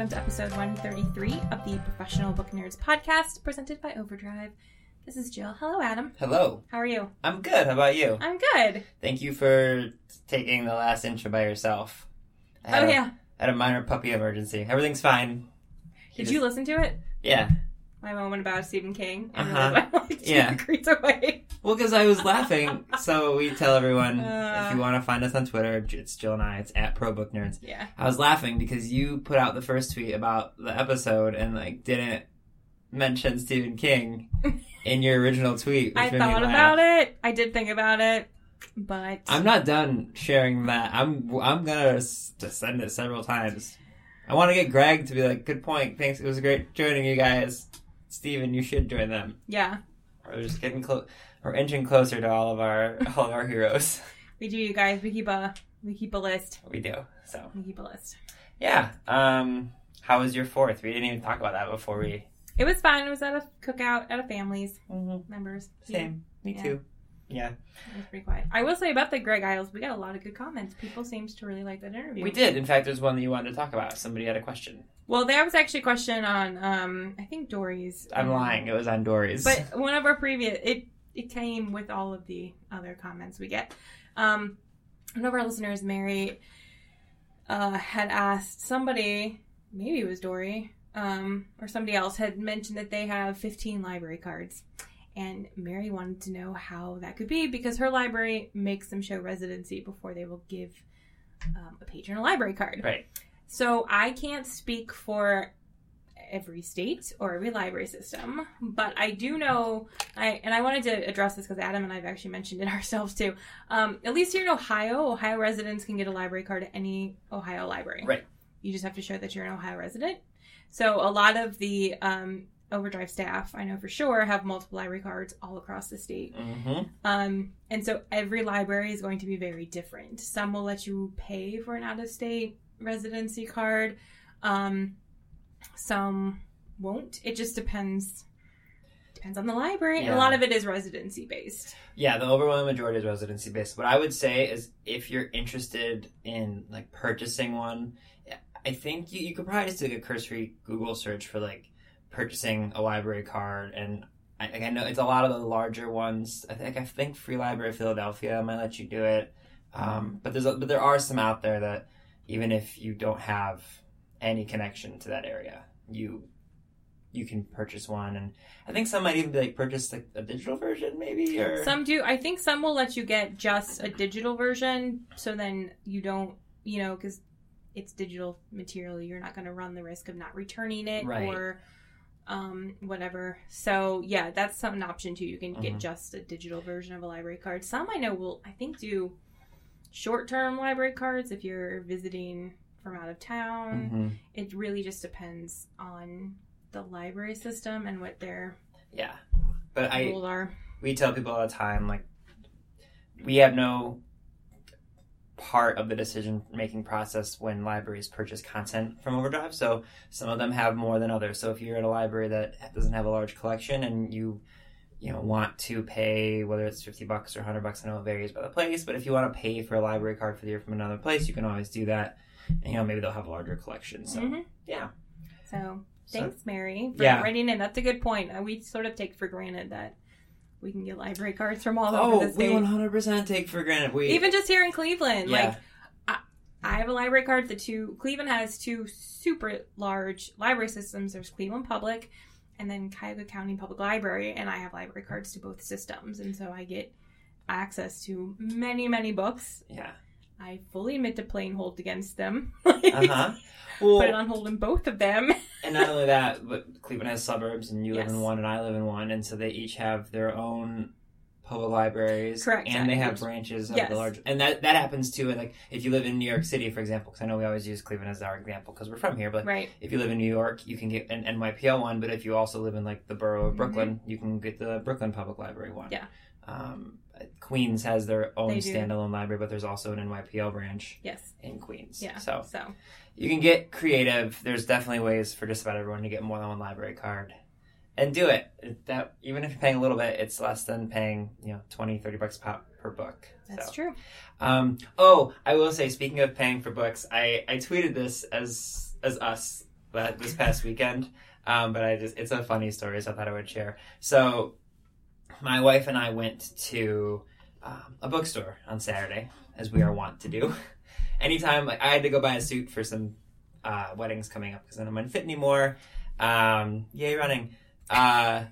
welcome to episode 133 of the Professional Book Nerds Podcast, presented by Overdrive. This is Jill. Hello, Adam. Hello. How are you? I'm good. How about you? I'm good. Thank you for taking the last intro by yourself. I had a minor puppy emergency. Everything's fine. Did you listen to it? Yeah. My moment about Stephen King. Degrees away. Well, because I was laughing, so we tell everyone, if you want to find us on Twitter, it's Jill and I, it's @ProBookNerds. Yeah. I was laughing because you put out the first tweet about the episode and, like, didn't mention Stephen King in your original tweet. I thought about it. I did think about it, but... I'm not done sharing that. I'm going to send it several times. I want to get Greg to be like, good point, thanks, it was great joining you guys. Steven, you should join them. Yeah. We're just getting close. We're inching closer to all of our heroes. We do, you guys. We keep a list. We do. So we keep a list. Yeah. How was your fourth? We didn't even talk about that before we. It was fun. It was at a cookout at a family's members. Same. Yeah. Me too. Yeah. It was pretty quiet. I will say about the Greg Isles, we got a lot of good comments. People seemed to really like that interview. We did. In fact, there's one that you wanted to talk about. Somebody had a question. Well, there was actually a question on, I think Dory's. I'm lying. It was on Dory's. But one of our previous, it came with all of the other comments we get. One of our listeners, Mary, had asked somebody, maybe it was Dory, or somebody else, had mentioned that they have 15 library cards. And Mary wanted to know how that could be because her library makes them show residency before they will give a patron a library card. Right. So I can't speak for every state or every library system, but I do know, I wanted to address this because Adam and I have actually mentioned it ourselves too. At least here in Ohio residents can get a library card at any Ohio library. Right. You just have to show that you're an Ohio resident. So a lot of the... Overdrive staff, I know for sure, have multiple library cards all across the state. Mm-hmm. And so every library is going to be very different. Some will let you pay for an out-of-state residency card. Some won't. It just depends on the library. Yeah. And a lot of it is residency-based. Yeah, the overwhelming majority is residency-based. What I would say is if you're interested in, like, purchasing one, I think you could probably just do a cursory Google search for, like, purchasing a library card, and I know it's a lot of the larger ones. I think Free Library of Philadelphia might let you do it, but there are some out there that even if you don't have any connection to that area, you can purchase one. And I think some might even be like purchase like a digital version, maybe, or some do. I think some will let you get just a digital version, so then you don't, you know, because it's digital material, you're not going to run the risk of not returning it, right? Or whatever. So yeah, that's an option too. You can get just a digital version of a library card. Some I know will, I think, do short-term library cards if you're visiting from out of town. Mm-hmm. It really just depends on the library system and what their rules are. We tell people all the time, like, we have no part of the decision-making process when libraries purchase content from Overdrive. So some of them have more than others. So if you're at a library that doesn't have a large collection and you want to pay, whether it's $50 or $100, I know it varies by the place, but if you want to pay for a library card for the year from another place, you can always do that. And, you know, maybe they'll have a larger collection. So, yeah. So thanks, Mary, for writing in. That's a good point. We sort of take for granted that we can get library cards from all over the state. Oh, we 100% take for granted. Even just here in Cleveland. Yeah. Like, I have a library card. Cleveland has two super large library systems. There's Cleveland Public and then Cuyahoga County Public Library, and I have library cards to both systems. And so I get access to many, many books. Yeah. I fully admit to playing hold against them. Well, put it on hold in both of them. And not only that, but Cleveland has suburbs, and you live in one, and I live in one, and so they each have their own public libraries. Correct. And they have branches of the large... And that happens, too. And, like, if you live in New York City, for example, because I know we always use Cleveland as our example because we're from here, but if you live in New York, you can get an NYPL one, but if you also live in, like, the borough of Brooklyn, you can get the Brooklyn Public Library one. Yeah. Queens has their own standalone library, but there's also an NYPL branch in Queens. Yeah. So you can get creative. There's definitely ways for just about everyone to get more than one library card and do it. That even if you're paying a little bit, it's less than paying, you know, $20-$30 pop per book. That's true. I will say, speaking of paying for books, I tweeted this as us but this past weekend. But it's a funny story, so I thought I would share. So my wife and I went to a bookstore on Saturday, as we are wont to do. Anytime, like, I had to go buy a suit for some weddings coming up because I don't mind fit anymore. Yay running. But I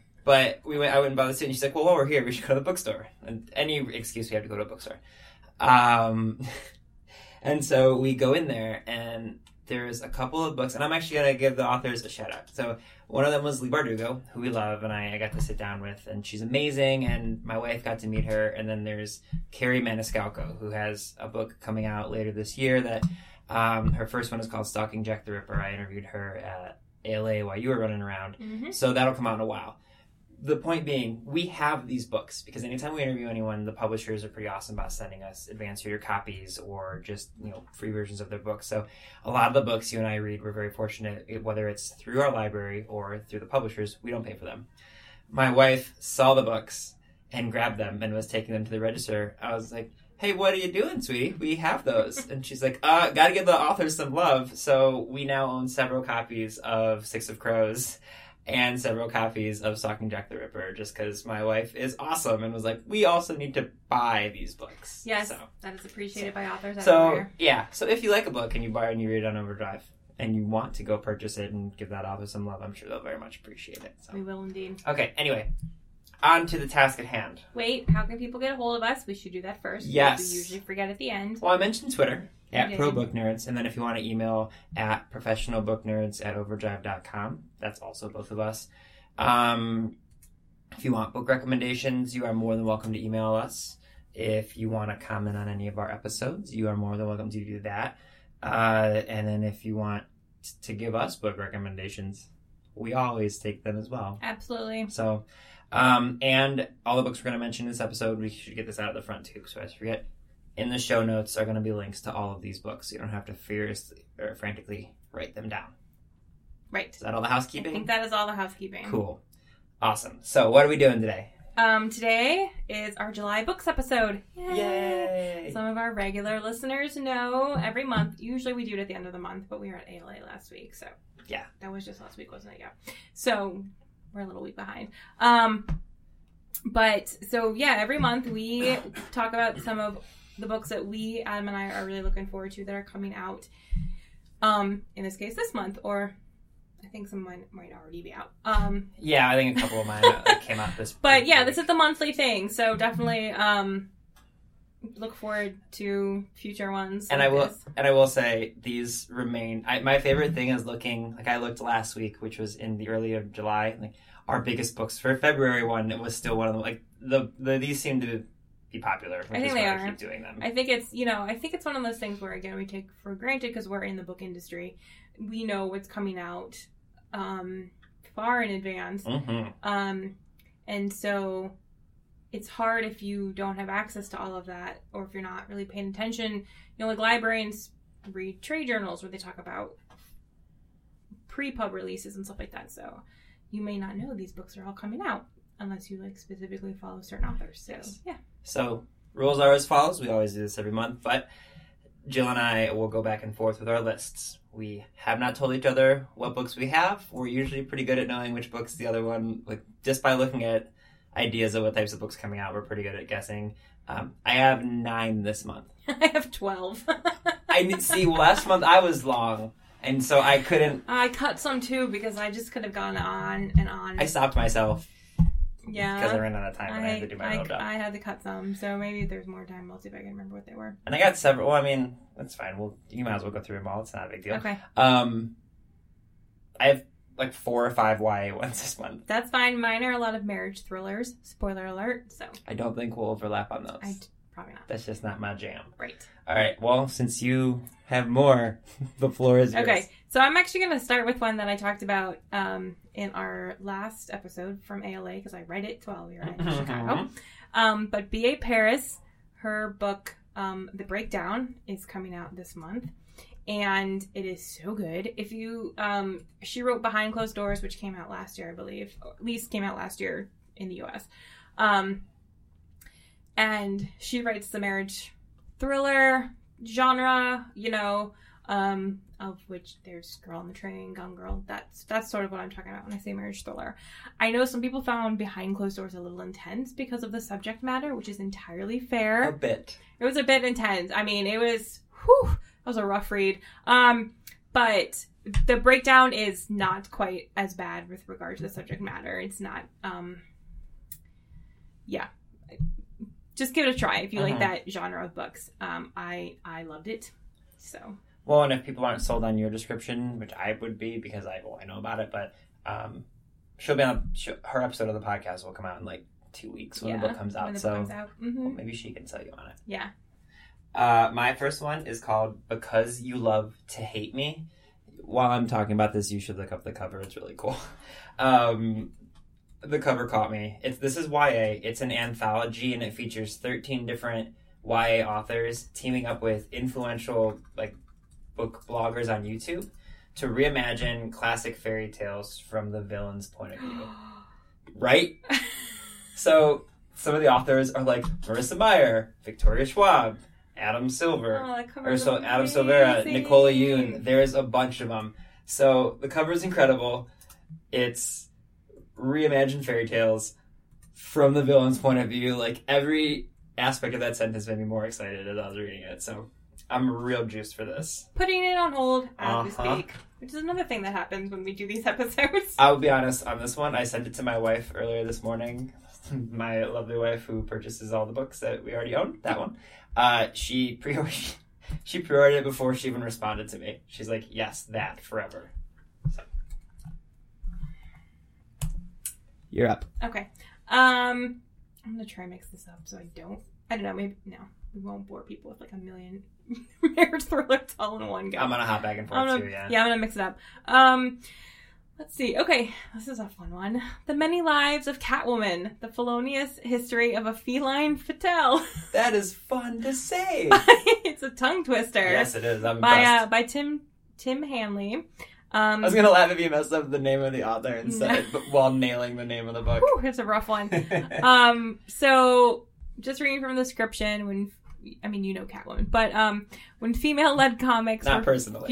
went and bought the suit, and she's like, well, while we're here, we should go to the bookstore. And any excuse we have to go to a bookstore. And so we go in there, and there's a couple of books, and I'm actually going to give the authors a shout-out. So one of them was Lee Bardugo, who we love, and I got to sit down with, and she's amazing, and my wife got to meet her. And then there's Kerri Maniscalco, who has a book coming out later this year that her first one is called Stalking Jack the Ripper. I interviewed her at ALA while you were running around, so that'll come out in a while. The point being, we have these books because anytime we interview anyone, the publishers are pretty awesome about sending us advance reader copies or just, you know, free versions of their books. So a lot of the books you and I read, we're very fortunate, whether it's through our library or through the publishers, we don't pay for them. My wife saw the books and grabbed them and was taking them to the register. I was like, hey, what are you doing, sweetie? We have those. And she's like, gotta give the authors some love. So we now own several copies of Six of Crows and several copies of Stalking Jack the Ripper, just because my wife is awesome and was like, we also need to buy these books. Yes, so that is appreciated by authors everywhere. Yeah, so if you like a book and you borrow and you read it on Overdrive and you want to go purchase it and give that author some love, I'm sure they'll very much appreciate it. So. We will indeed. Okay, anyway, on to the task at hand. Wait, how can people get a hold of us? We should do that first. Yes. We usually forget at the end. Well, I mentioned Twitter. At ProBookNerds, and then if you want to email at professionalbooknerds@overdrive.com, that's also both of us. If you want book recommendations, you are more than welcome to email us. If you want to comment on any of our episodes, you are more than welcome to do that. And then if you want to give us book recommendations, we always take them as well. Absolutely. So, and all the books we're going to mention in this episode, we should get this out at the front too, so I forget. In the show notes are going to be links to all of these books. So you don't have to fiercely or frantically write them down. Right. Is that all the housekeeping? I think that is all the housekeeping. Cool. Awesome. So what are we doing today? Today is our July books episode. Yay! Some of our regular listeners know every month. Usually we do it at the end of the month, but we were at ALA last week. So yeah. That was just last week, wasn't it? Yeah. So we're a little week behind. But so yeah, every month we talk about some of the books that we, Adam and I, are really looking forward to that are coming out, in this case, this month, or I think some of mine might already be out. Yeah, I think a couple of mine came out this week. But yeah, this is the monthly thing, so definitely look forward to future ones. And like I will say, these remain, my favorite thing is looking, like I looked last week, which was in the early of July, like our biggest books for February one, it was still one of them, like these seem to be popular. I think they are. Keep doing them. I think it's, I think it's one of those things where, again, we take for granted because we're in the book industry. We know what's coming out far in advance. Mm-hmm. And so it's hard if you don't have access to all of that or if you're not really paying attention. Like librarians read trade journals where they talk about pre-pub releases and stuff like that. So you may not know these books are all coming out unless you, specifically follow certain authors. So, yes. Yeah. So, rules are as follows. We always do this every month, but Jill and I will go back and forth with our lists. We have not told each other what books we have. We're usually pretty good at knowing which books the other one, just by looking at ideas of what types of books coming out, we're pretty good at guessing. I have 9 this month. I have 12. Last month I was long. And so I couldn't. I cut some too because I just could have gone on and on. I stopped myself. Yeah. Because I ran out of time and I had to do my own job. I had to cut some, so maybe if there's more time, I'll see if I can remember what they were. And I got several. Well, that's fine. You might as well go through them all. It's not a big deal. Okay. I have 4 or 5 YA ones this month. That's fine. Mine are a lot of marriage thrillers. Spoiler alert. So I don't think we'll overlap on those. Probably not. That's just not my jam. Right. All right. Well, since you have more, the floor is yours. Okay. So I'm actually going to start with one that I talked about in our last episode from ALA because I read it while we were in Chicago. But B.A. Paris, her book, The Breakdown, is coming out this month. And it is so good. If you, she wrote Behind Closed Doors, which came out last year, I believe. Or at least came out last year in the U.S. And she writes the marriage thriller genre, Of which there's Girl on the Train, Gone Girl. That's sort of what I'm talking about when I say marriage thriller. I know some people found Behind Closed Doors a little intense because of the subject matter, which is entirely fair. A bit. It was a bit intense. I mean, it was, that was a rough read. But The Breakdown is not quite as bad with regard to the subject matter. It's not, Just give it a try if you like that genre of books. I loved it, so. Well, and if people aren't sold on your description, which I would be because I know about it, but she'll be on her episode of the podcast will come out in like 2 weeks when the book comes out. Well, maybe she can sell you on it. Yeah. My first one is called Because You Love to Hate Me. While I'm talking about this, you should look up the cover. It's really cool. The cover caught me. This is YA. It's an anthology, and it features 13 different YA authors teaming up with influential book bloggers on YouTube to reimagine classic fairy tales from the villain's point of view. Right? So some of the authors are like Marissa Meyer, Victoria Schwab, Adam Silvera, Nicola Yoon. There's a bunch of them. So the cover is incredible. It's reimagined fairy tales from the villain's point of view. Every aspect of that sentence made me more excited as I was reading it. So I'm real juiced for this. Putting it on hold as we speak, which is another thing that happens when we do these episodes. I'll be honest on this one. I sent it to my wife earlier this morning. My lovely wife, who purchases all the books that we already own. That one. She pre-ordered it before she even responded to me. She's like, yes, that forever. So. You're up. Okay. I'm going to try and mix this up so I don't know, maybe, no. We won't bore people with a million marriage thrillers all in one go. I'm going to hop back and forth too, yeah. Yeah, I'm going to mix it up. Let's see. Okay, this is a fun one. The Many Lives of Catwoman, the felonious history of a feline fatale. That is fun to say. It's a tongue twister. Yes, it is. I'm impressed. By Tim Hanley. I was going to laugh if you messed up the name of the author and said it while nailing the name of the book. Whew, it's a rough one. So, just reading from the description, Catwoman, but when female-led comics were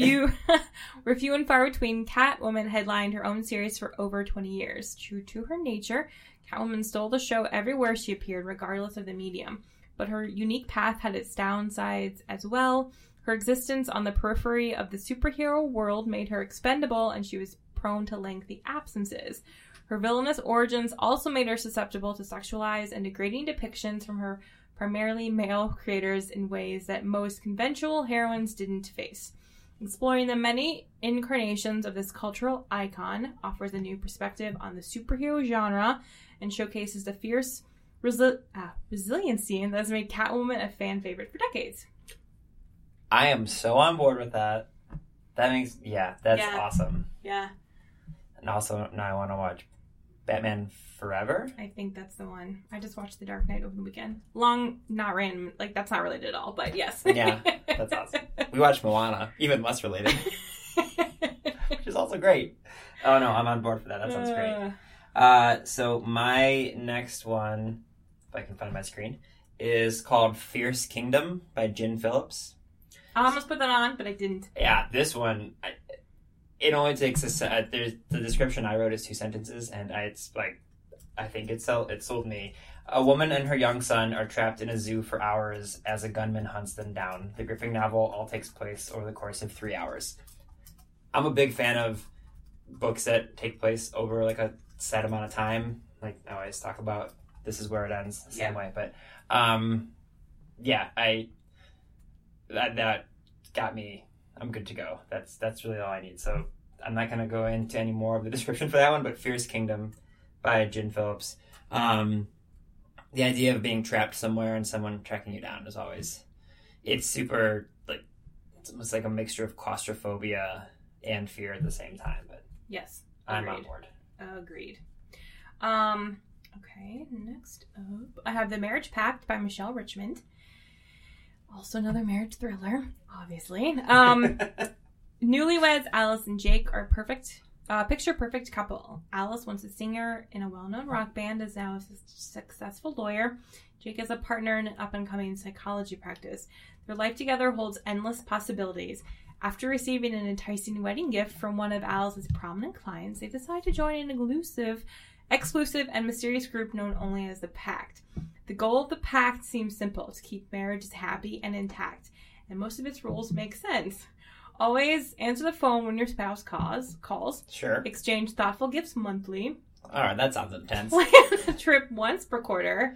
few and far between, Catwoman headlined her own series for over 20 years. True to her nature, Catwoman stole the show everywhere she appeared, regardless of the medium. But her unique path had its downsides as well. Her existence on the periphery of the superhero world made her expendable, and she was prone to lengthy absences. Her villainous origins also made her susceptible to sexualized and degrading depictions from her primarily male creators in ways that most conventional heroines didn't face. Exploring the many incarnations of this cultural icon offers a new perspective on the superhero genre and showcases the fierce resiliency that has made Catwoman a fan favorite for decades. I am so on board with that. That's awesome. Yeah. And also, now I want to watch Batman Forever. I think that's the one. I just watched The Dark Knight over the weekend. Long, not random. That's not related at all, but yes. Yeah, that's awesome. We watched Moana, even less related, which is also great. Oh, no, I'm on board for that. That sounds great. So my next one, if I can find my screen, is called Fierce Kingdom by Gin Phillips. I almost put that on, but I didn't. Yeah, this one, it only takes the description I wrote is 2 sentences, and I think it sold me. A woman and her young son are trapped in a zoo for hours as a gunman hunts them down. The gripping novel all takes place over the course of 3 hours. I'm a big fan of books that take place over a set amount of time. I always talk about This Is Where It Ends, the same way, but that got me. I'm good to go. That's really all I need. So I'm not going to go into any more of the description for that one, but Fierce Kingdom by Gin Phillips. The idea of being trapped somewhere and someone tracking you down is always... It's super, it's almost like a mixture of claustrophobia and fear at the same time. But yes. Agreed. I'm on board. Agreed. Okay, next up. I have The Marriage Pact by Michelle Richmond. Also another marriage thriller, obviously. Newlyweds Alice and Jake are picture-perfect couple. Alice, once a singer in a well-known rock band, is now a successful lawyer. Jake is a partner in an up-and-coming psychology practice. Their life together holds endless possibilities. After receiving an enticing wedding gift from one of Alice's prominent clients, they decide to join an exclusive and mysterious group known only as the Pact. The goal of the Pact seems simple: to keep marriages happy and intact, and most of its rules make sense. Always answer the phone when your spouse calls. Sure. Exchange thoughtful gifts monthly. All right, that sounds intense. Plan the trip once per quarter.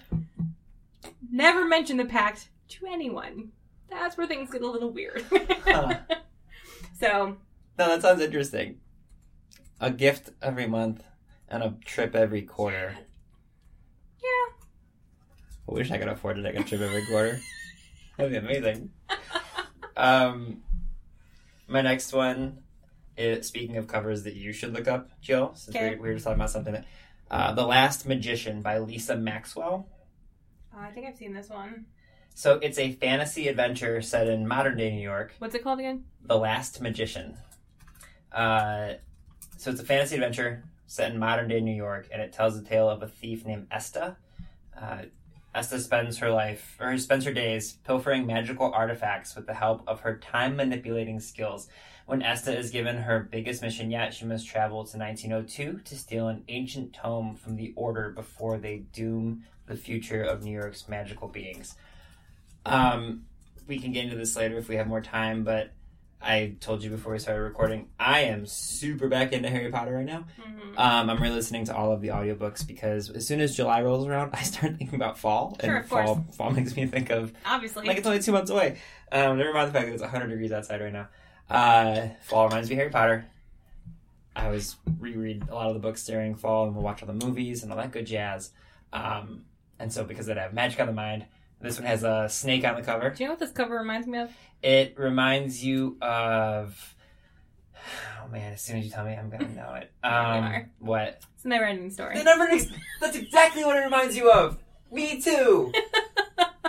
Never mention the Pact to anyone. That's where things get a little weird. So. No, that sounds interesting. A gift every month and a trip every quarter. Yeah. I wish I could afford to take a trip every quarter. That'd be amazing. My next one is, speaking of covers that you should look up, Jill, since we were just talking about something. The Last Magician by Lisa Maxwell. I think I've seen this one. So it's a fantasy adventure set in modern-day New York. What's it called again? The Last Magician. So it's a fantasy adventure set in modern-day New York, and it tells the tale of a thief named Esta. Esta spends her days pilfering magical artifacts with the help of her time-manipulating skills. When Esta is given her biggest mission yet, she must travel to 1902 to steal an ancient tome from the Order before they doom the future of New York's magical beings. We can get into this later if we have more time, but I told you before we started recording, I am super back into Harry Potter right now. Mm-hmm. I'm re-listening to all of the audiobooks because as soon as July rolls around, I start thinking about fall. Sure, and fall makes me think of... Obviously. Like, it's only 2 months away. Never mind the fact that it's 100 degrees outside right now. Fall reminds me of Harry Potter. I always reread a lot of the books during fall, and we'll watch all the movies and all that good jazz. And so because of that, I have Magic on the Mind. This one has a snake on the cover. Do you know what this cover reminds me of? It reminds you of... Oh, man, as soon as you tell me, I'm going to know it. What? It's a never-ending story. That's exactly what it reminds you of. Me too.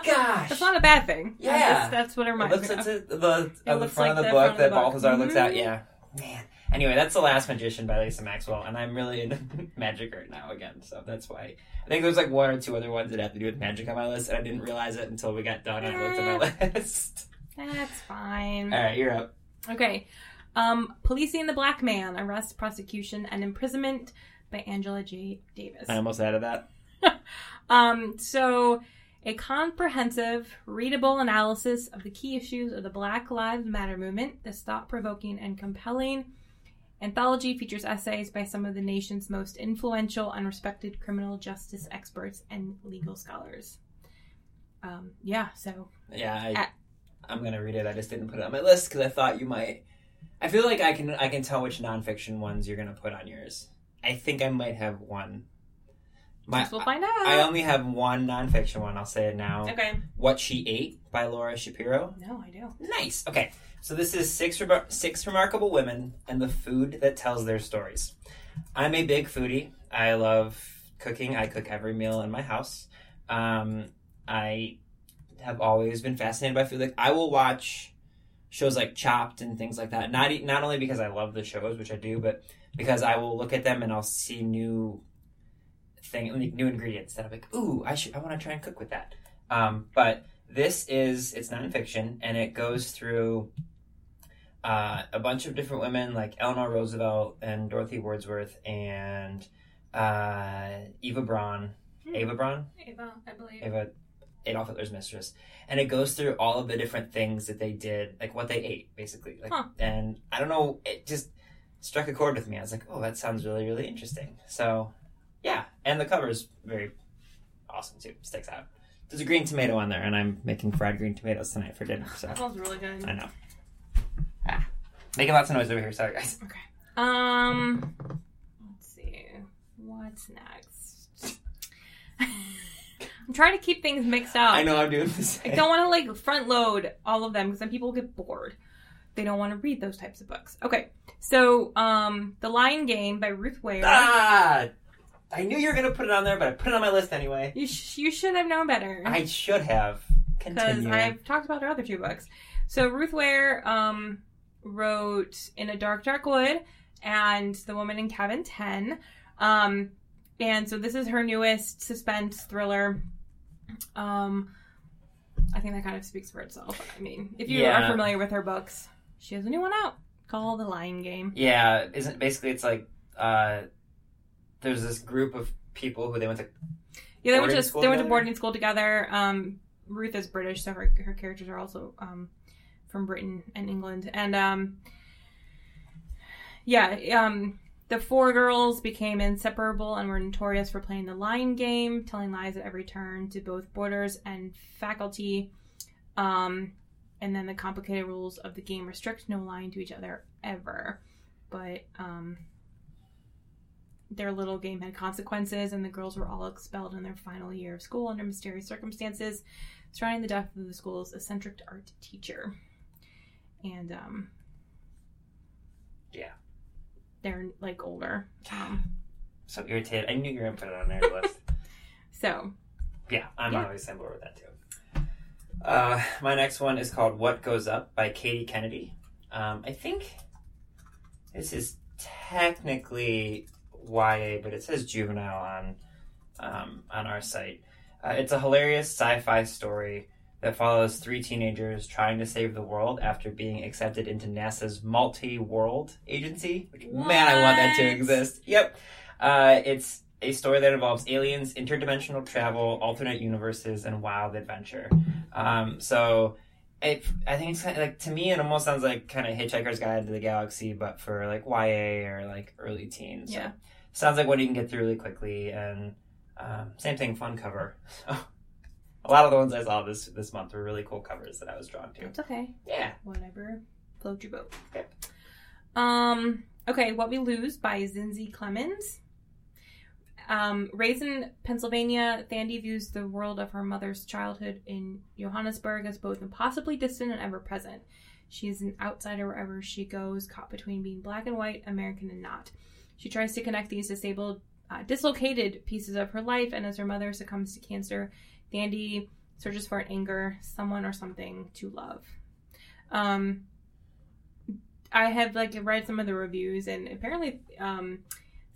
Gosh. That's not a bad thing. Yeah. That's what it reminds me of. It looks like the front of the book that Balthazar looks at. Yeah. Man. Anyway, that's The Last Magician by Lisa Maxwell, and I'm really into magic right now again, so that's why. I think there's like one or two other ones that have to do with magic on my list, and I didn't realize it until we got done and I looked at my list. That's fine. All right, you're up. Okay. Policing the Black Man, Arrest, Prosecution, and Imprisonment by Angela J. Davis. I almost added that. So, a comprehensive, readable analysis of the key issues of the Black Lives Matter movement. This thought-provoking and compelling anthology features essays by some of the nation's most influential and respected criminal justice experts and legal scholars. I'm going to read it. I just didn't put it on my list because I thought you might... I feel like I can tell which nonfiction ones you're going to put on yours. I think I might have one. We'll find out. I only have one nonfiction one. I'll say it now. Okay. What She Ate by Laura Shapiro. No, I do. Nice. Okay. So this is six remarkable women and the food that tells their stories. I'm a big foodie. I love cooking. I cook every meal in my house. I have always been fascinated by food. Like, I will watch shows like Chopped and things like that. Not only because I love the shows, which I do, but because I will look at them and I'll see new ingredients that I'm like, ooh, I want to try and cook with that. But this it's nonfiction, and it goes through a bunch of different women, like Eleanor Roosevelt and Dorothy Wordsworth and Eva Braun. Eva Braun? Eva, I believe. Eva, Adolf Hitler's mistress. And it goes through all of the different things that they did, like what they ate, basically. Like, and I don't know, it just struck a chord with me. I was like, oh, that sounds really, really interesting. So... yeah, and the cover's very awesome, too. Sticks out. There's a green tomato on there, and I'm making fried green tomatoes tonight for dinner. So. That smells really good. I know. Ah, making lots of noise over here. Sorry, guys. Okay. Let's see. What's next? I'm trying to keep things mixed up. I know, I'm doing this. I don't want to, front load all of them, because then people will get bored. They don't want to read those types of books. Okay, so The Lying Game by Ruth Ware. Ah! I knew you were going to put it on there, but I put it on my list anyway. You should have known better. I should have. Continue. Because I've talked about her other two books. So Ruth Ware wrote In a Dark, Dark Wood and The Woman in Cabin 10. And so this is her newest suspense thriller. I think that kind of speaks for itself. I mean, if you are familiar with her books... she has a new one out called The Lying Game. Yeah, isn't basically it's like there's this group of people who they went to. Yeah, they went to boarding school together. Ruth is British, so her characters are also from Britain and England. And the four girls became inseparable and were notorious for playing the lying game, telling lies at every turn to both boarders and faculty. And then the complicated rules of the game restrict no lying to each other ever. But their little game had consequences, and the girls were all expelled in their final year of school under mysterious circumstances surrounding the death of the school's eccentric art teacher. And yeah, they're like older. So irritated. I knew you were gonna put it on their list. So yeah, I'm always on board with that too. My next one is called What Goes Up by Katie Kennedy. I think this is technically YA, but it says juvenile on our site. It's a hilarious sci-fi story that follows three teenagers trying to save the world after being accepted into NASA's multi-world agency. Man, I want that to exist. Yep. It's a story that involves aliens, interdimensional travel, alternate universes, and wild adventure. I think it's kind of, like, to me, it almost sounds like kind of Hitchhiker's Guide to the Galaxy, but for like YA or like early teens. Yeah. So, sounds like one you can get through really quickly, and same thing, fun cover. A lot of the ones I saw this month were really cool covers that I was drawn to. It's okay. Yeah. Whatever floats your boat. Okay. Okay, What We Lose by Zinzi Clemens. Raised in Pennsylvania, Thandi views the world of her mother's childhood in Johannesburg as both impossibly distant and ever-present. She is an outsider wherever she goes, caught between being black and white, American and not. She tries to connect these dislocated pieces of her life, and as her mother succumbs to cancer, Thandi searches for an anchor, someone or something to love. I have read some of the reviews, and apparently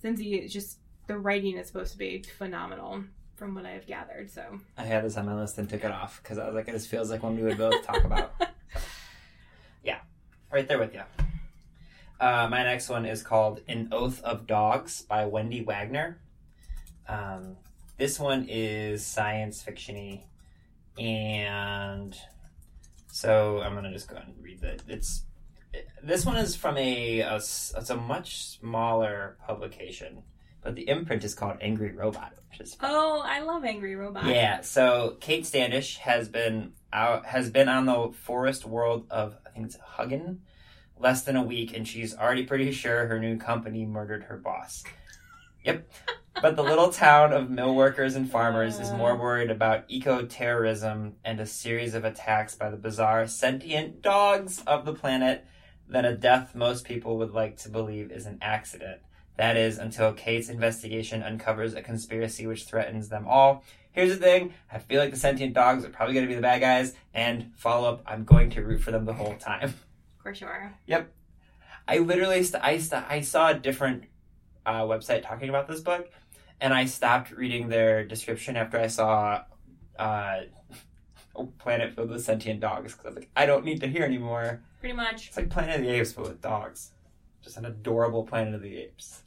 Zinzi, just the writing is supposed to be phenomenal from what I have gathered. So I had this on my list and took it off because I was like, this feels like one we would both talk about. So, yeah, right there with you. My next one is called An Oath of Dogs by Wendy Wagner. This one is science fiction-y, and so I'm going to just go ahead and read that. This one is from it's a much smaller publication, but the imprint is called Angry Robot, which is fun. Oh, I love Angry Robot. Yeah, so Kate Standish has been on the forest world of, I think it's Huggin, less than a week, and she's already pretty sure her new company murdered her boss. Yep. But the little town of mill workers and farmers is more worried about eco-terrorism and a series of attacks by the bizarre sentient dogs of the planet than a death most people would like to believe is an accident. That is, until Kate's investigation uncovers a conspiracy which threatens them all. Here's the thing. I feel like the sentient dogs are probably going to be the bad guys. And follow-up, I'm going to root for them the whole time. For sure. Yep. I literally I saw a different website talking about this book, and I stopped reading their description after I saw a planet filled with sentient dogs, because I was like, I don't need to hear anymore. Pretty much. It's like Planet of the Apes, but with dogs. Just an adorable Planet of the Apes.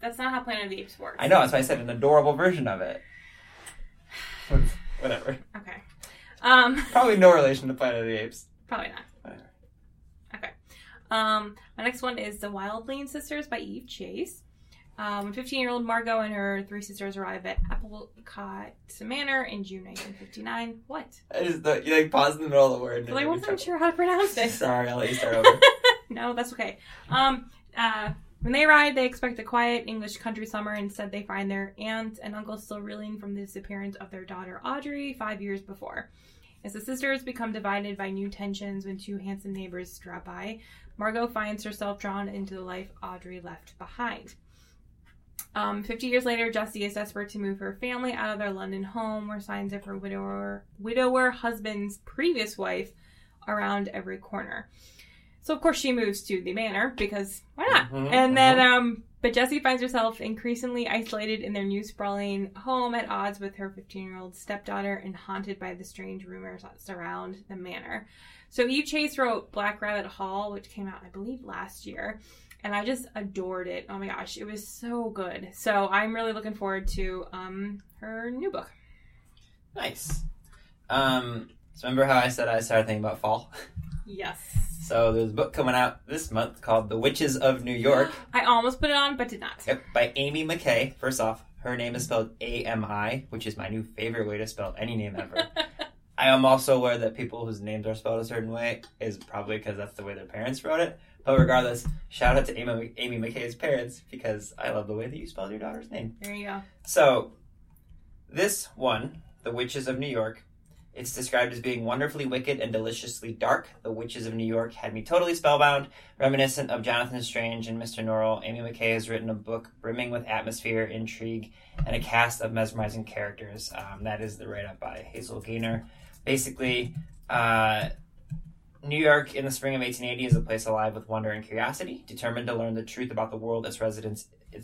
That's not how Planet of the Apes works. I know, that's why I said an adorable version of it. Whatever. Okay. Probably no relation to Planet of the Apes. Probably not. Whatever. Okay. My next one is The Wildling Sisters by Eve Chase. When 15-year-old Margot and her three sisters arrive at Applecott Manor in June 1959. What? You pause in the middle of the word. I wasn't sure how to pronounce it. Sorry, I'll let you start over. No, that's okay. When they arrive, they expect a quiet English country summer. Instead, they find their aunt and uncle still reeling from the disappearance of their daughter Audrey 5 years before. As the sisters become divided by new tensions when two handsome neighbors drop by, Margot finds herself drawn into the life Audrey left behind. 50 years later, Jessie is desperate to move her family out of their London home, where signs of her widower husband's previous wife around every corner. So, of course, she moves to the manor, because why not? Mm-hmm, and then But Jessie finds herself increasingly isolated in their new sprawling home, at odds with her 15-year-old stepdaughter and haunted by the strange rumors that surround the manor. So Eve Chase wrote Black Rabbit Hall, which came out, I believe, last year. And I just adored it. Oh my gosh, it was so good. So I'm really looking forward to her new book. Nice. So remember how I said I started thinking about fall? Yes. So there's a book coming out this month called The Witches of New York. I almost put it on, but did not. Yep, by Ami McKay. First off, her name is spelled A-M-I, which is my new favorite way to spell any name ever. I am also aware that people whose names are spelled a certain way is probably because that's the way their parents wrote it. But regardless, shout out to Amy McKay's parents, because I love the way that you spelled your daughter's name. There you go. So this one, The Witches of New York, it's described as being wonderfully wicked and deliciously dark. The Witches of New York had me totally spellbound, reminiscent of Jonathan Strange and Mr. Norrell. Ami McKay has written a book brimming with atmosphere, intrigue, and a cast of mesmerizing characters. That is the write-up by Hazel Gaynor. Basically, New York in the spring of 1880 is a place alive with wonder and curiosity, determined to learn the truth about the world. Its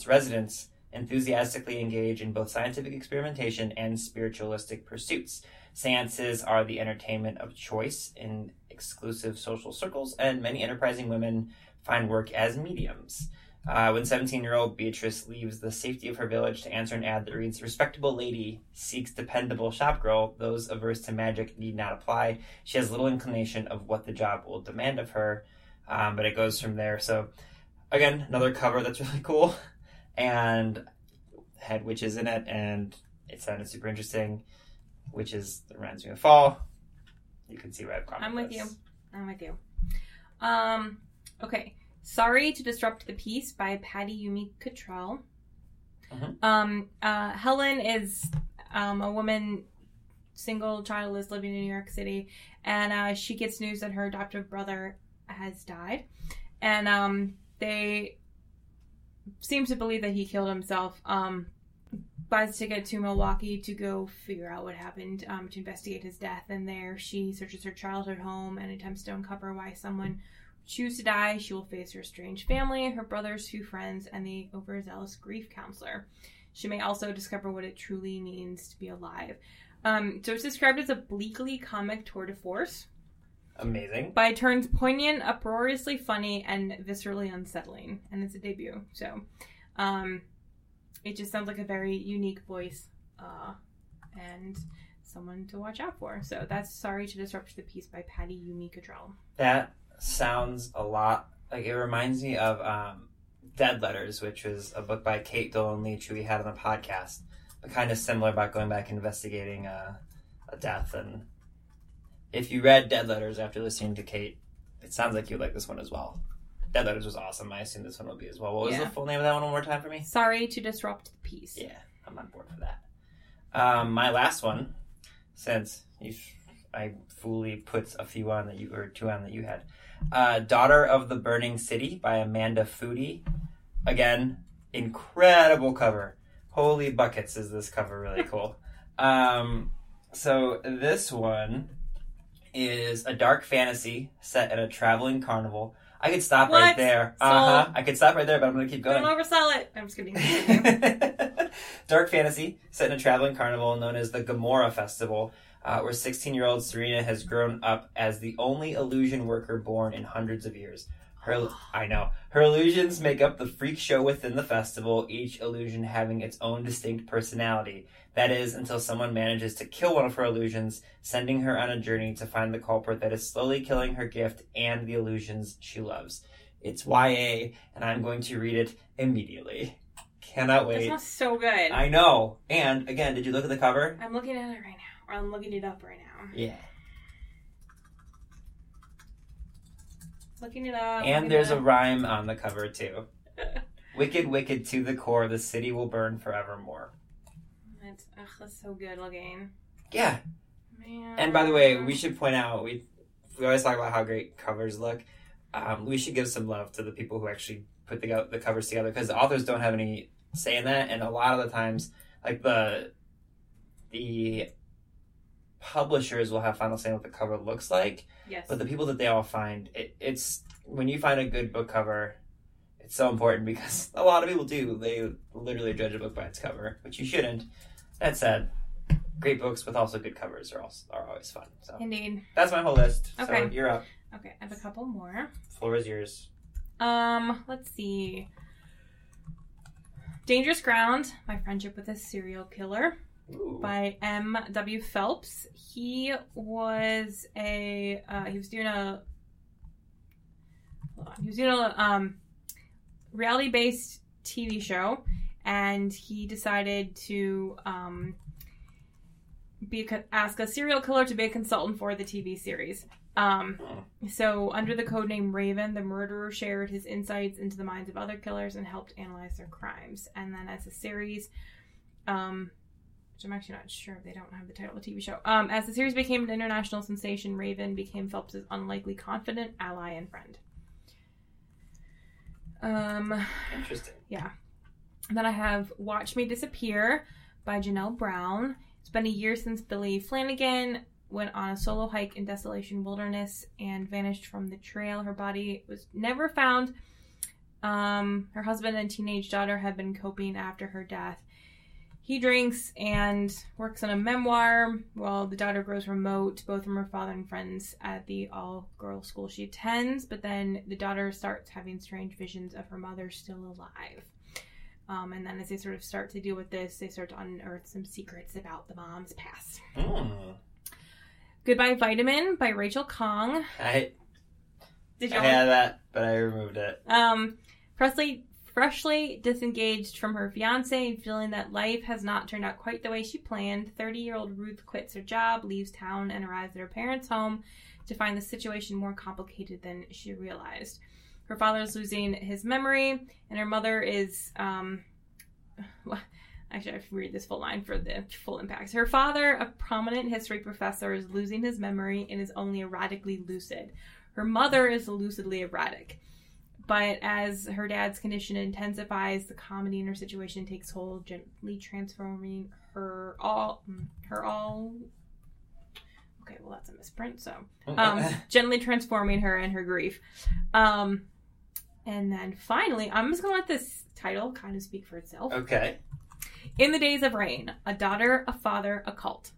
residents enthusiastically engage in both scientific experimentation and spiritualistic pursuits. Seances are the entertainment of choice in exclusive social circles, and many enterprising women find work as mediums. When 17-year-old Beatrice leaves the safety of her village to answer an ad that reads, "Respectable lady seeks dependable shop girl. Those averse to magic need not apply." She has little inclination of what the job will demand of her, but it goes from there. So, again, another cover that's really cool, and had witches in it, and it sounded super interesting. Witches reminds me of fall. You can see where I've gone. I'm with you. Okay. Sorry to Disrupt the Peace by Patty Yumi Cattrall. Mm-hmm. Helen is a woman, single, childless, living in New York City, and she gets news that her adoptive brother has died, and they seem to believe that he killed himself. Buys a ticket to Milwaukee to go figure out what happened, to investigate his death, and there she searches her childhood home and attempts to uncover why someone choose to die. She will face her strange family, her brother's few friends, and the overzealous grief counselor. She may also discover what it truly means to be alive. So it's described as a bleakly comic tour de force. Amazing. By turns poignant, uproariously funny, and viscerally unsettling. And it's a debut. So it just sounds like a very unique voice and someone to watch out for. So that's Sorry to Disrupt the Peace by Patty Yumi Cattrall. That sounds a lot like, it reminds me of Dead Letters, which was a book by Kate Dolan Leach, who we had on the podcast, but kind of similar about going back and investigating a death. And if you read Dead Letters after listening to Kate, it sounds like you like this one as well. Dead Letters was awesome. I assume this one will be as well. What was the full name of that one more time for me? Sorry to Disrupt the Peace. Yeah, I'm on board for that. My last one, since I fully put a few on that you, or two on that you had. Daughter of the Burning City by Amanda Foody. Again, incredible cover. Holy buckets, is this cover really cool. So this one is a dark fantasy set at a traveling carnival. I could stop right there. I could stop right there, but I'm going to keep going. Don't oversell it. I'm just kidding. Dark fantasy set in a traveling carnival known as the Gamora Festival, where 16-year-old Serena has grown up as the only illusion worker born in hundreds of years. Her illusions make up the freak show within the festival, each illusion having its own distinct personality. That is, until someone manages to kill one of her illusions, sending her on a journey to find the culprit that is slowly killing her gift and the illusions she loves. It's YA, and I'm going to read it immediately. Cannot wait. This one's so good. I know. And, again, did you look at the cover? I'm looking at it right now. I'm looking it up right now. Yeah. Looking it up. And there's a rhyme on the cover, too. Wicked, wicked to the core, the city will burn forevermore. That's so good looking. Yeah. Man. And by the way, we should point out, we always talk about how great covers look. We should give some love to the people who actually put the covers together, because the authors don't have any say in that, and a lot of the times, like, the publishers will have final say on what the cover looks like. Yes. But the people that they all find, it's when you find a good book cover, it's so important because a lot of people do. They literally judge a book by its cover, which you shouldn't. That said, great books with also good covers are always fun. So. Indeed. That's my whole list. Okay. So you're up. Okay, I have a couple more. Floor is yours. Let's see. Dangerous Ground, My Friendship with a Serial Killer. Ooh. By M.W. Phelps. He was doing a reality-based TV show, and he decided to ask a serial killer to be a consultant for the TV series. So under the codename Raven, the murderer shared his insights into the minds of other killers and helped analyze their crimes. And then as a series, which I'm actually not sure if they don't have the title of the TV show. As the series became an international sensation, Raven became Phelps's unlikely confidant, ally, and friend. Interesting. Yeah. And then I have Watch Me Disappear by Janelle Brown. It's been a year since Billy Flanagan went on a solo hike in Desolation Wilderness and vanished from the trail. Her body was never found. Her husband and teenage daughter have been coping after her death. He drinks and works on a memoir while the daughter grows remote, both from her father and friends at the all-girls school she attends. But then the daughter starts having strange visions of her mother still alive. And then as they sort of start to deal with this, they start to unearth some secrets about the mom's past. Oh. Goodbye Vitamin by Rachel Kong. I had that, but I removed it. Freshly disengaged from her fiancé and feeling that life has not turned out quite the way she planned, 30-year-old Ruth quits her job, leaves town, and arrives at her parents' home to find the situation more complicated than she realized. Her father is losing his memory, and her mother is... Actually, I have to read this full line for the full impact. Her father, a prominent history professor, is losing his memory and is only erratically lucid. Her mother is lucidly erratic. But as her dad's condition intensifies, the comedy in her situation takes hold, gently transforming Okay, well, that's a misprint, so... gently transforming her and her grief. And then finally, I'm just going to let this title kind of speak for itself. Okay. In the Days of Rain, A Daughter, A Father, A Cult.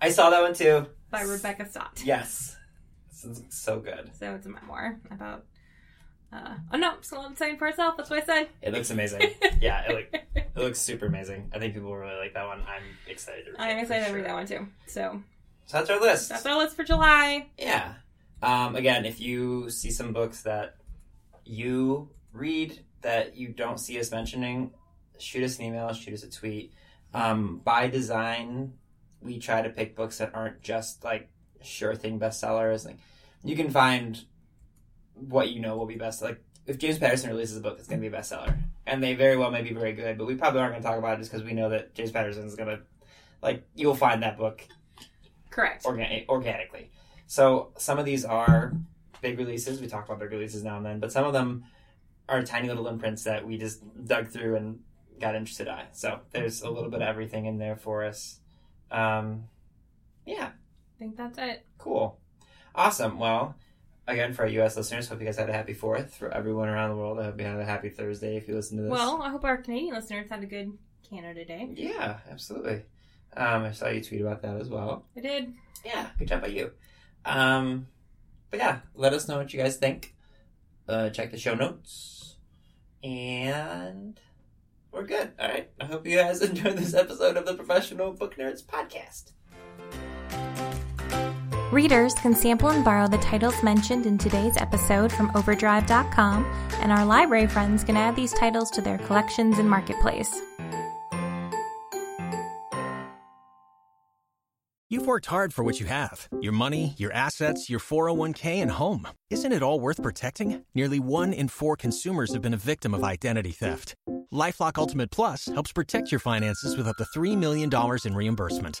I saw that one, too. By Rebecca Stott. Yes. This is so good. So it's a memoir about... it's a lot saying for itself. That's what I said. It looks amazing. Yeah, it looks super amazing. I think people will really like that one. I'm excited to read it. I'm excited to read that one too. So that's our list. That's our list for July. Yeah. Again, if you see some books that you read that you don't see us mentioning, shoot us an email, shoot us a tweet. By design, we try to pick books that aren't just like sure thing bestsellers. Like you can find. What you know will be best. Like, if James Patterson releases a book, it's going to be a bestseller. And they very well may be very good, but we probably aren't going to talk about it just because we know that James Patterson is going to, like, you'll find that book. Correct. Organically. So some of these are big releases. We talk about big releases now and then, but some of them are tiny little imprints that we just dug through and got interested in. So there's a little bit of everything in there for us. Yeah. I think that's it. Cool. Awesome. Well... Again, for our U.S. listeners, hope you guys had a happy 4th. For everyone around the world, I hope you had a happy Thursday if you listen to this. Well, I hope our Canadian listeners had a good Canada Day. Yeah, absolutely. I saw you tweet about that as well. I did. Yeah, good job by you. But yeah, let us know what you guys think. Check the show notes. And we're good. All right. I hope you guys enjoyed this episode of the Professional Book Nerds Podcast. Readers can sample and borrow the titles mentioned in today's episode from overdrive.com, and our library friends can add these titles to their collections and marketplace. You've worked hard for what you have, your money, your assets, your 401k, and home. Isn't it all worth protecting? Nearly 1 in 4 consumers have been a victim of identity theft. LifeLock Ultimate Plus helps protect your finances with up to $3 million in reimbursement.